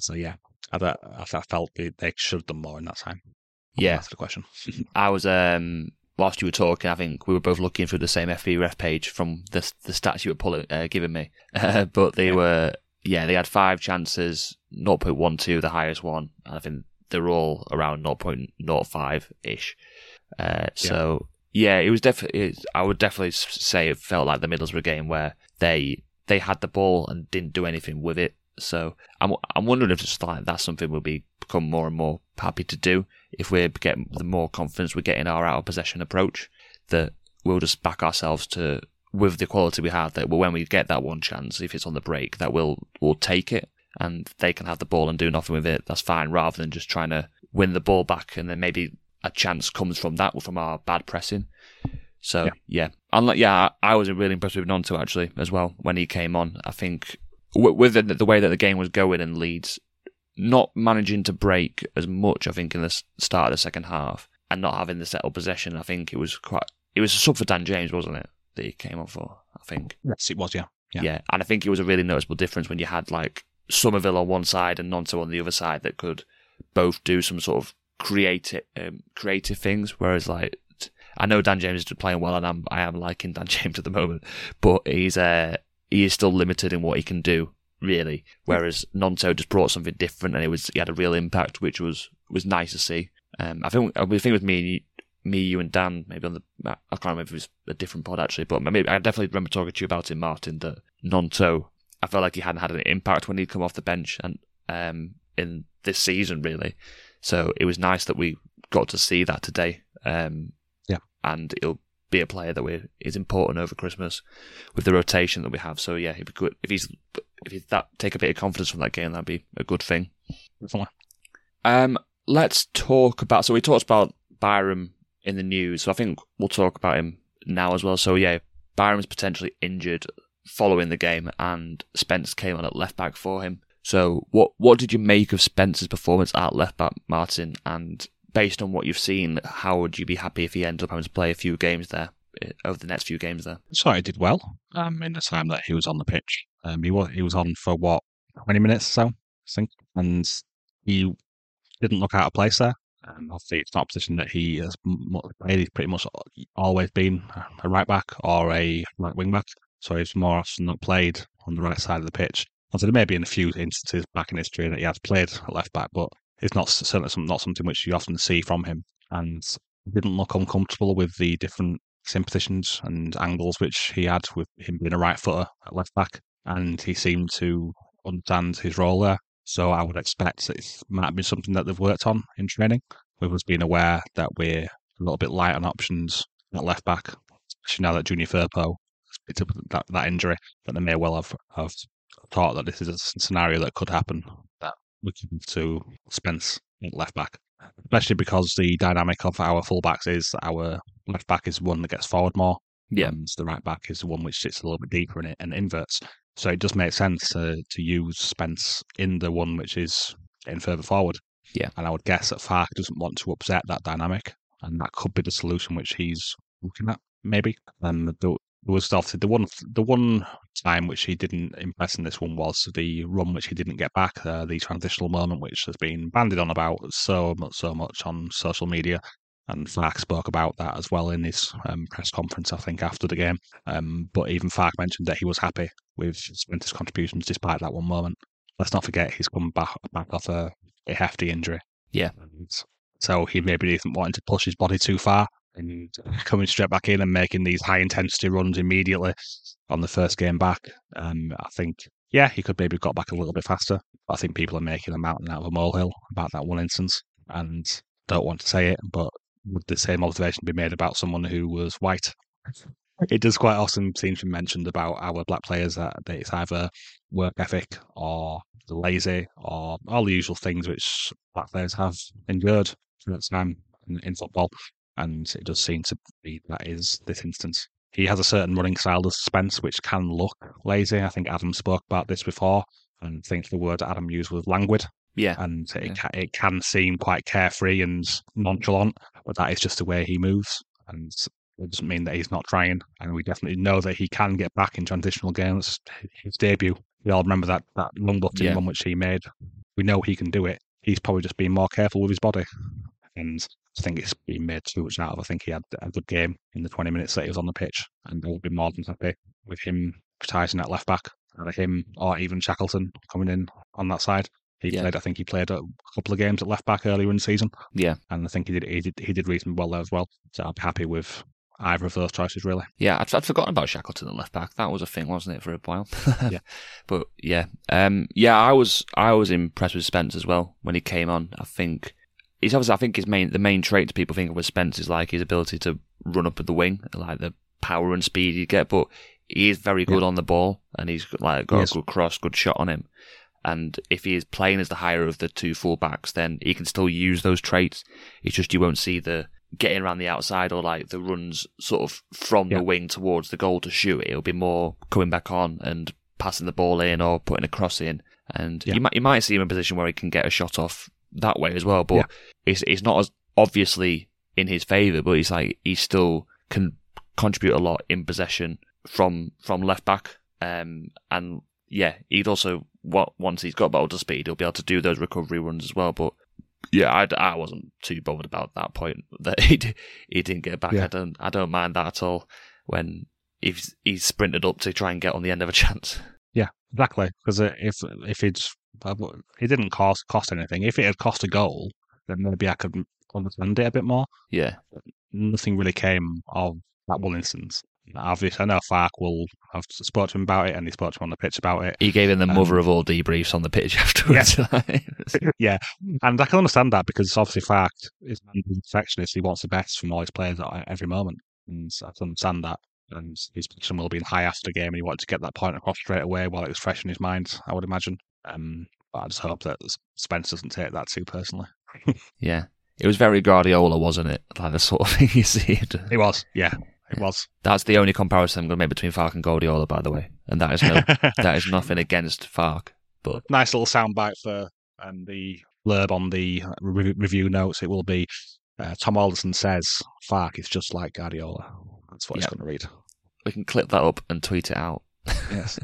So, yeah, I, I, I felt they, they should have done more in that time. Yeah. That's the question. I was, um, whilst you were talking, I think we were both looking through the same F B ref page from the, the stats you were pulling, uh, giving me. Uh, but they yeah. were, yeah, they had five chances, zero point one two, the highest one. And I think they're all around zero point zero five ish. Uh, so, yeah. yeah, it was definitely, I would definitely say it felt like the Middlesbrough game where they they had the ball and didn't do anything with it. So I'm I'm wondering if it's like that's something we'll be become more and more happy to do if we get the more confidence we get in our out of possession approach, that we'll just back ourselves to with the quality we have, that when we get that one chance, if it's on the break, that we'll we'll take it and they can have the ball and do nothing with it. That's fine, rather than just trying to win the ball back and then maybe a chance comes from that from our bad pressing. So yeah, and yeah. yeah, I was really impressed with Gnonto actually as well when he came on. I think with the, the way that the game was going and Leeds not managing to break as much, I think, in the start of the second half and not having the settled possession, I think it was quite. It was a sub for Dan James, wasn't it, that he came on for, I think? Yes, it was, yeah. Yeah, yeah. And I think it was a really noticeable difference when you had like Somerville on one side and Gnonto on the other side that could both do some sort of creative um, creative things, whereas like I know Dan James is playing well and I'm, I am liking Dan James at the moment, but he's uh, he is still limited in what he can do, really, whereas Gnonto just brought something different and it was he had a real impact, which was, was nice to see. Um, I think I think with me, me, you and Dan, maybe on the I can't remember if it was a different pod actually, but maybe I definitely remember talking to you about it, Martin. That Gnonto, I felt like he hadn't had an impact when he'd come off the bench and um, in this season really. So it was nice that we got to see that today. Um, yeah, and it'll be a player that we is important over Christmas with the rotation that we have. So yeah, it'd be good if he's. If you that take a bit of confidence from that game, that'd be a good thing. Um, let's talk about. So we talked about Byram in the news. So I think we'll talk about him now as well. So yeah, Byram's potentially injured following the game, and Spence came on at left back for him. So what what did you make of Spence's performance at left back, Martin? And based on what you've seen, how would you be happy if he ends up having to play a few games there over the next few games there? So he did well. Um, in the time that he was on the pitch. Um, he was he was on for what twenty minutes or so, I think, and he didn't look out of place there. Um, obviously, it's not a position that he has played. He's pretty much always been a right back or a right wing back, so he's more often not played on the right side of the pitch. Also, there may be in a few instances back in history that he has played at left back, but it's not certainly some, not something which you often see from him. And he didn't look uncomfortable with the different sim positions and angles which he had with him being a right footer at left back. And he seemed to understand his role there So I would expect it might be something that they've worked on in training, with us being aware that we're a little bit light on options at left back, especially now that Junior Firpo picked up that, that injury, that they may well have, have thought that this is a scenario that could happen, that we could move to Spence at left back. Especially because the dynamic of our fullbacks is that our left back is one that gets forward more, yeah, and the right back is the one which sits a little bit deeper in it and inverts. So it does make sense to to use Spence in the one which is getting further forward. Yeah, and I would guess that Farke doesn't want to upset that dynamic, and that could be the solution which he's looking at, maybe. And um, there was obviously the one the one time which he didn't impress in this one was the run which he didn't get back, uh, the transitional moment which has been banded on about so much, so much on social media. And Farke spoke about that as well in his um, press conference, I think, after the game. Um, but even Farke mentioned that he was happy with Spence's contributions despite that one moment. Let's not forget he's come back, back off a, a hefty injury. Yeah. So he maybe isn't wanting to push his body too far and coming straight back in and making these high-intensity runs immediately on the first game back. Um, I think, yeah, he could maybe have got back a little bit faster. But I think people are making a mountain out of a molehill about that one instance and don't want to say it, but would the same observation be made about someone who was white? It does quite often seem to be mentioned about our black players that it's either work ethic or lazy or all the usual things which black players have endured through that time in, in football. And it does seem to be that is this instance. He has a certain running style of Spence which can look lazy. I think Adam spoke about this before, and I think the word Adam used was languid. Yeah, and it yeah. Can, it can seem quite carefree and nonchalant, but that is just the way he moves, and it doesn't mean that he's not trying. And we definitely know that he can get back in transitional games. His debut, we all remember that that lung button yeah. one which he made. We know he can do it. He's probably just being more careful with his body, and I think it's been made too much out of. I think he had a good game in the twenty minutes that he was on the pitch, and I would be more than happy with him advertising at left back, either him or even Shackleton coming in on that side. He yeah. played. I think he played a couple of games at left back earlier in the season. Yeah, and I think he did. He did. He did reasonably well there as well. So I'd be happy with either of those choices, really. Yeah, I'd, I'd forgotten about Shackleton at left back. That was a thing, wasn't it, for a while? yeah. But yeah, um, yeah, I was. I was impressed with Spence as well when he came on. I think he's obviously. I think his main. The main trait that people think of with Spence is like his ability to run up at the wing, like the power and speed you get. But he is very good yeah. on the ball, and he's like got yes. a good cross, good shot on him. And if he is playing as the higher of the two fullbacks, then he can still use those traits. It's just you won't see the getting around the outside or like the runs sort of from yeah. the wing towards the goal to shoot. It'll be more coming back on and passing the ball in or putting a cross in. And yeah. you might you might see him in a position where he can get a shot off that way as well. But yeah. it's it's not as obviously in his favour. But it's like he still can contribute a lot in possession from from left back. Um, and yeah, he'd also. What once he's got back to speed, he'll be able to do those recovery runs as well. But yeah, I, I wasn't too bothered about that point that he did, he didn't get back. Yeah. I don't I don't mind that at all. When he's he's sprinted up to try and get on the end of a chance. Yeah, exactly. Because if if he's it didn't cost cost anything. If it had cost a goal, then maybe I could understand it a bit more. Yeah, nothing really came of that one instance. Obviously, I know Farke will have spoken to him about it, and he spoke to him on the pitch about it. He gave him the mother um, of all debriefs on the pitch afterwards. Yeah. yeah, and I can understand that because obviously Farke is a perfectionist. He wants the best from all his players at every moment, and I can understand that. And his position will be in high after the game, and he wanted to get that point across straight away while it was fresh in his mind, I would imagine. Um, but I just hope that Spence doesn't take that too personally. yeah, it was very Guardiola, wasn't it? Like the sort of thing you see. It was, yeah. It was. That's the only comparison I'm going to make between Farke and Guardiola, by the way, and that is no, that is nothing against Farke. But nice little soundbite for um, the blurb on the re- review notes. It will be uh, Tom Alderson says Farke is just like Guardiola. That's what yeah. it's going to read. We can clip that up and tweet it out. Yes.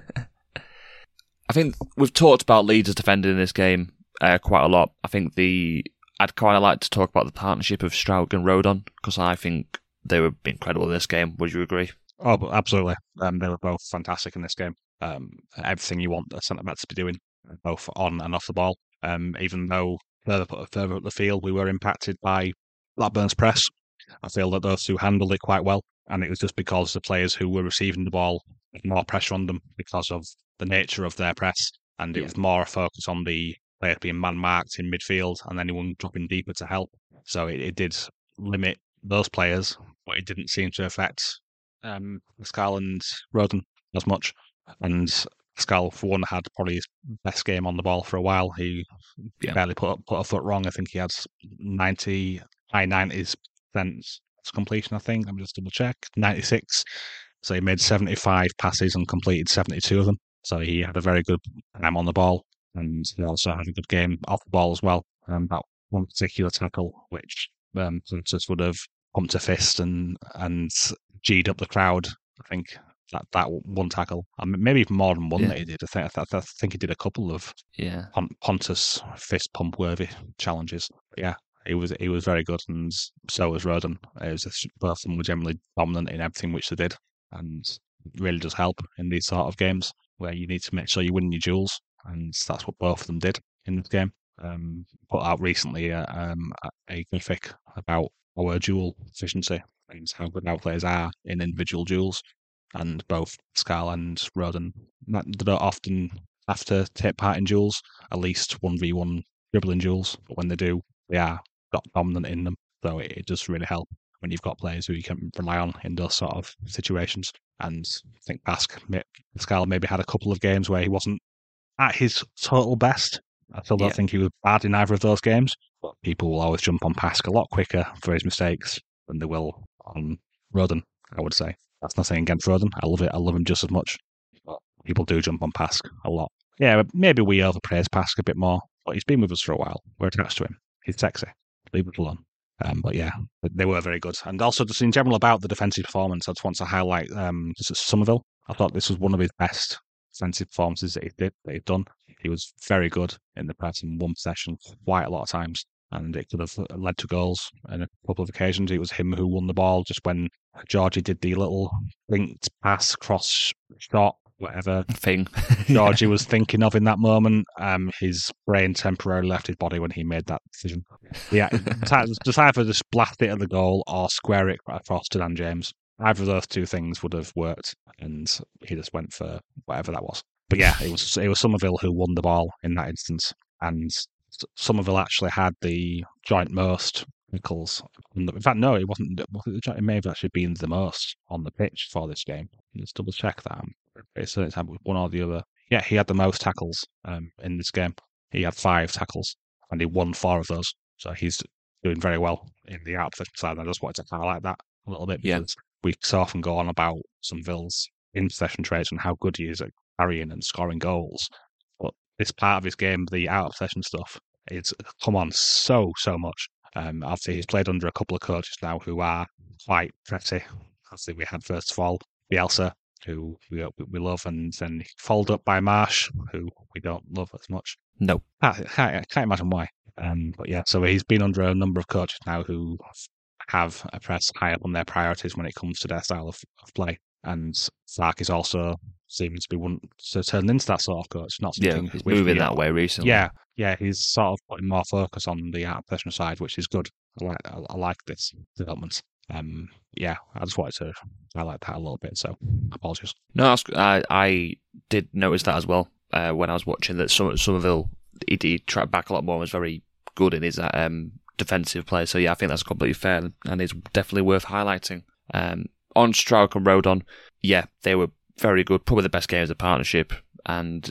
I think we've talked about Leeds' defending in this game uh, quite a lot. I think the I'd quite like to talk about the partnership of Stroud and Rodon because I think. They were incredible in this game. Would you agree? Oh, absolutely. Um, they were both fantastic in this game. Um, everything you want a centre-back to be doing, both on and off the ball. Um, even though further, further up the field, we were impacted by Blackburn's press. I feel that those two handled it quite well. And it was just because the players who were receiving the ball had more pressure on them because of the nature of their press. And it yeah. was more a focus on the player being man-marked in midfield and anyone dropping deeper to help. So it, it did limit those players, but it didn't seem to affect um, Pascal and Rodon as much. And Pascal, for one, had probably his best game on the ball for a while. He yeah. barely put, up, put a foot wrong. I think he had ninety, high nineties percent completion, I think. Let me just double-check. ninety-six. So he made seventy-five passes and completed seventy-two of them. So he had a very good time on the ball, and he also had a good game off the ball as well. Um, that one particular tackle, which um, just would have pumped a fist and, and G'd up the crowd, I think, that, that one tackle. I mean, maybe even more than one yeah. that he did. I think, I, th- I think he did a couple of yeah. pon- Pontus fist-pump-worthy challenges. But yeah. He was he was very good, and so was Rodon. It was just, both of them were generally dominant in everything which they did, and it really does help in these sort of games where you need to make sure you win your duels, and that's what both of them did in this game. Um, put out recently a, um, a graphic about our duel efficiency and how good our players are in individual duels, and both Pascal and Rodon, they don't often have to take part in duels, at least one v one dribbling duels, but when they do, they are got dominant in them, so it, it does really help when you've got players who you can rely on in those sort of situations. And I think Pascal maybe had a couple of games where he wasn't at his total best. I still don't yeah. think he was bad in either of those games, but people will always jump on Pascal a lot quicker for his mistakes than they will on Rodon, I would say. That's nothing against Rodon. I love it. I love him just as much. But people do jump on Pascal a lot. Yeah, maybe we overpraise Pascal a bit more, but he's been with us for a while. We're attached to him. He's sexy. Leave it alone. Um, but yeah, they were very good. And also just in general about the defensive performance, I just want to highlight um, this is Somerville. I thought this was one of his best defensive performances that he did, that he'd done. He was very good in the press in one possession quite a lot of times, and it could have led to goals on a couple of occasions. It was him who won the ball just when Georgie did the little linked pass, cross, shot, whatever thing Georgie yeah. was thinking of in that moment. Um, his brain temporarily left his body when he made that decision. Yeah, just either just blast it at the goal or square it across to Dan James. Either of those two things would have worked, and he just went for whatever that was. But yeah, it was it was Somerville who won the ball in that instance, and Somerville actually had the joint most tackles. In fact, no, it wasn't. It may have actually been the most on the pitch for this game. Let's double check that. So it's one or the other. Yeah, he had the most tackles um, in this game. He had five tackles, and he won four of those. So he's doing very well in the out position side. And I just wanted to highlight that a little bit because yeah. we so often go on about Somerville's in possession traits and how good he is at carrying and scoring goals. But this part of his game, the out possession stuff, it's come on so so much. Um, obviously, he's played under a couple of coaches now who are quite pretty. Obviously, we had first of all Bielsa, who we we love, and then followed up by Marsh, who we don't love as much. No, I can't, I can't imagine why. Um, but yeah, so he's been under a number of coaches now who have a press high up on their priorities when it comes to their style of, of play. And Farke is also seeming to be one to turn into that sort of coach. Not something yeah, he's moving that way recently. Yeah, yeah, he's sort of putting more focus on the out possession side, which is good. I like I like this development. Um, yeah, I just wanted to highlight that a little bit, so apologies. No, I, I did notice that as well uh, when I was watching that Somerville, he, he tracked back a lot more and was very good in his um, defensive play. So yeah, I think that's completely fair and is definitely worth highlighting. Um, on Stroud and Rodon, yeah, they were very good, probably the best games of the partnership, and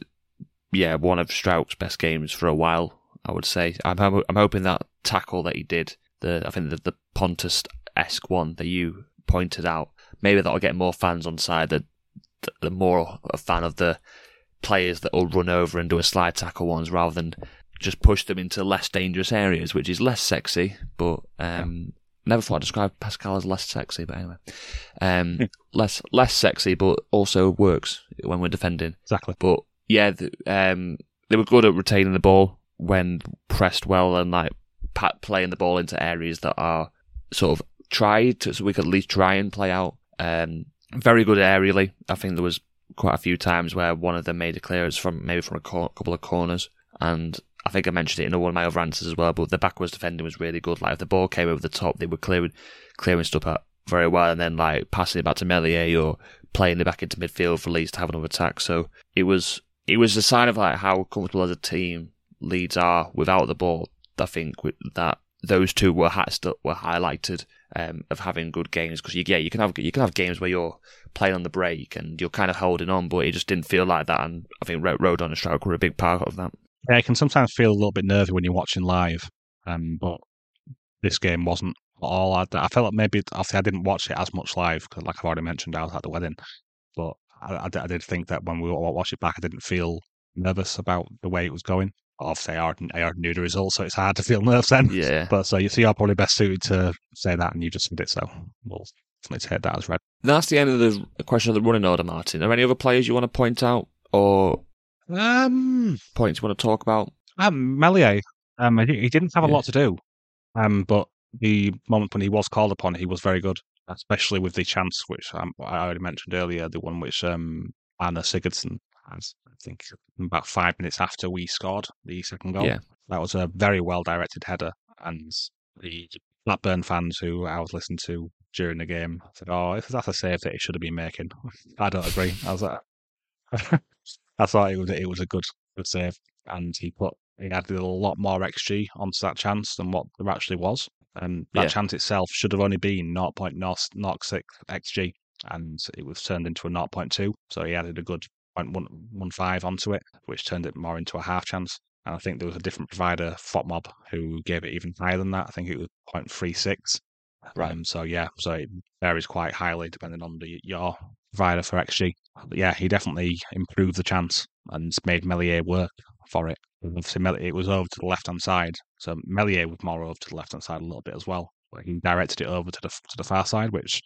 yeah, one of Stroud's best games for a while, I would say. I'm, I'm hoping that tackle that he did, the I think the, the Pontus esque one that you pointed out, maybe that'll get more fans on side, that the more a fan of the players that will run over and do a slide tackle ones rather than just push them into less dangerous areas, which is less sexy, but um, yeah. never thought I'd describe Pascal as less sexy, but anyway. Um, less less sexy, but also works when we're defending. Exactly. But yeah, the, um, they were good at retaining the ball when pressed well and like pat- playing the ball into areas that are sort of tried, so we could at least try and play out. Um, very good aerially. I think there was quite a few times where one of them made a clearance from maybe from a cor- couple of corners, and I think I mentioned it in one of my other answers as well, but the backwards defending was really good. Like if the ball came over the top, they were clearing clearing stuff up very well, and then like passing it back to Meslier or playing it back into midfield for Leeds to have another attack. So it was it was a sign of like how comfortable as a team Leeds are without the ball, I think that those two were were highlighted um, of having good games, because yeah, you can have you can have games where you're playing on the break and you're kind of holding on, but it just didn't feel like that. And I think Rodon and Stroud were a big part of that. Yeah, it can sometimes feel a little bit nervy when you're watching live, um, but this game wasn't at all. I, I felt like maybe obviously I didn't watch it as much live, cause like I've already mentioned, I was at the wedding, but I, I did think that when we watched it back, I didn't feel nervous about the way it was going. Obviously, I already, I already knew the result, so it's hard to feel nerves then. Yeah. But so you see, you're probably best suited to say that, and you just did it, so we'll definitely take that as read. That's the end of the question of the running order, Martin. Are there any other players you want to point out, or um, points you want to talk about? Um, Meslier, um, he didn't have a yeah. lot to do, um, but the moment when he was called upon, he was very good, especially with the chance, which um, I already mentioned earlier, the one which um, Anna Sigurdsson has. I think about five minutes after we scored the second goal. Yeah. That was a very well-directed header. And the Blackburn fans who I was listening to during the game said, oh, if that's a save that it should have been making. I don't agree. I was like, I thought it was, it was a good, good save. And he put he added a lot more X G onto that chance than what there actually was. And that yeah. chance itself should have only been zero point zero six X G. And it was turned into a zero point two. So he added a good zero point one five onto it, which turned it more into a half chance. And I think there was a different provider, FotMob, who gave it even higher than that. I think it was zero point three six. Right. Um, so yeah, so it varies quite highly depending on the your provider for X G. But yeah, he definitely improved the chance and made Meslier work for it. Obviously, it was over to the left-hand side, so Meslier was more over to the left-hand side a little bit as well. But he directed it over to the to the far side, which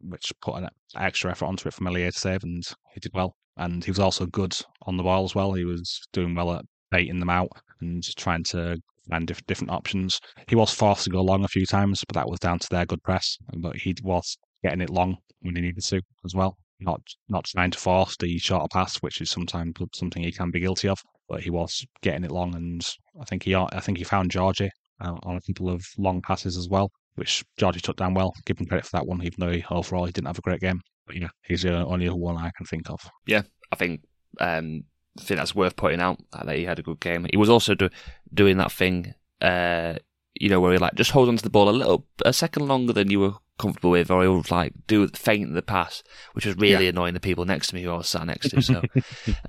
which put an extra effort onto it for Meslier to save, and he did well. And he was also good on the ball as well. He was doing well at baiting them out and trying to find diff- different options. He was forced to go long a few times, but that was down to their good press. But he was getting it long when he needed to as well. Not not trying to force the shorter pass, which is sometimes something he can be guilty of. But he was getting it long, and I think he I think he found Georgi on a couple of long passes as well, which Georgi took down well. Give him credit for that one, even though he, overall he didn't have a great game. But yeah, he's the only one I can think of. Yeah, I think um, I think that's worth pointing out that he had a good game. He was also do, doing that thing, uh, you know, where he like just hold on to the ball a little, a second longer than you were comfortable with, or he would like do feint the pass, which was really yeah. annoying the people next to me who I was sat next to. So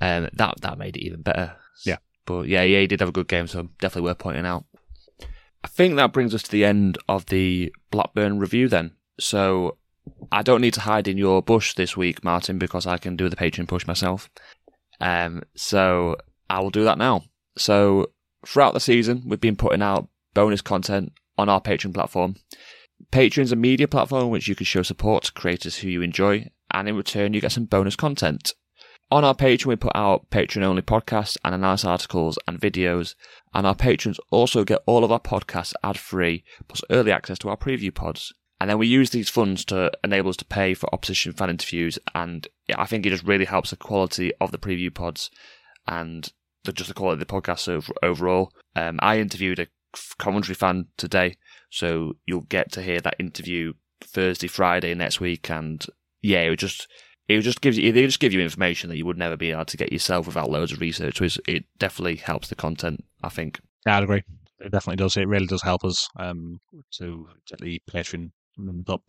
um, that that made it even better. Yeah, but yeah, yeah, he did have a good game, so definitely worth pointing out. I think that brings us to the end of the Blackburn review then. So I don't need to hide in your bush this week, Martin, because I can do the Patreon push myself. Um, so I will do that now. So throughout the season, we've been putting out bonus content on our Patreon platform. Patreon's a media platform which you can show support to creators who you enjoy, and in return you get some bonus content. On our Patreon, we put out Patreon-only podcasts and analysis articles and videos, and our patrons also get all of our podcasts ad-free, plus early access to our preview pods. And then we use these funds to enable us to pay for opposition fan interviews, and I think it just really helps the quality of the preview pods and the, just the quality of the podcast overall. Um, I interviewed a Coventry fan today, so you'll get to hear that interview Thursday, Friday next week, and yeah, it was just... It just gives you, they just give you information that you would never be able to get yourself without loads of research, which it definitely helps the content, I think. Yeah, I'd agree. It definitely does. It really does help us um, to get the Patreon up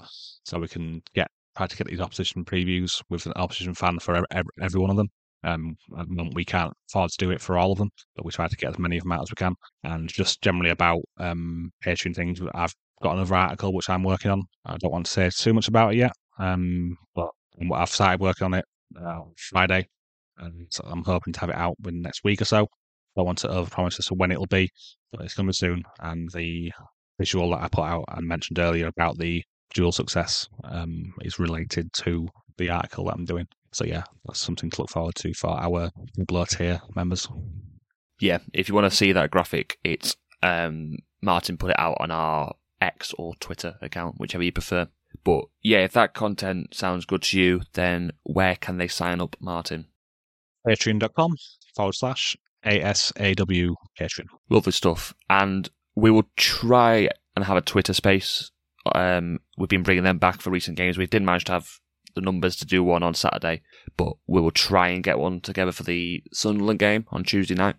so we can get practically these opposition previews with an opposition fan for every, every one of them. Um, at the moment we can't afford to do it for all of them, but we try to get as many of them out as we can. And just generally about um, Patreon things, I've got another article which I'm working on. I don't want to say too much about it yet, um, but And I've started working on it uh, Friday, and so I'm hoping to have it out within the next week or so. I want to overpromise as to when it'll be, but it's coming soon. And the visual that I put out and mentioned earlier about the dual success um, is related to the article that I'm doing. So yeah, that's something to look forward to for our below tier members. Yeah, if you want to see that graphic, it's um, Martin put it out on our X or Twitter account, whichever you prefer. But yeah, if that content sounds good to you, then where can they sign up, Martin? Patreon.com forward slash ASAW Patreon. Lovely stuff. And we will try and have a Twitter space. Um, we've been bringing them back for recent games. We didn't manage to have the numbers to do one on Saturday, but we will try and get one together for the Sunderland game on Tuesday night.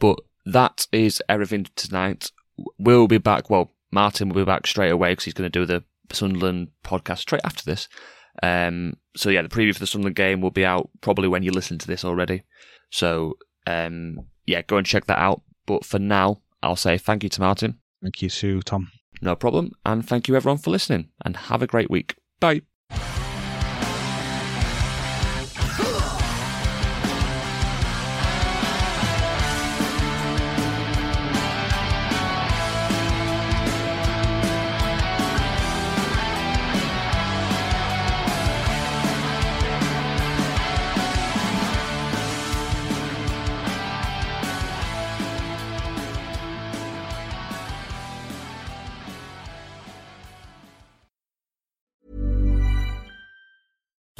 But that is everything tonight. We'll be back. Well, Martin will be back straight away because he's going to do the Sunderland podcast straight after this. Um, so yeah, the preview for the Sunderland game will be out probably when you listen to this already. So um, yeah, go and check that out. But for now, I'll say thank you to Martin. Thank you too, Tom. No problem. And thank you everyone for listening and have a great week. Bye.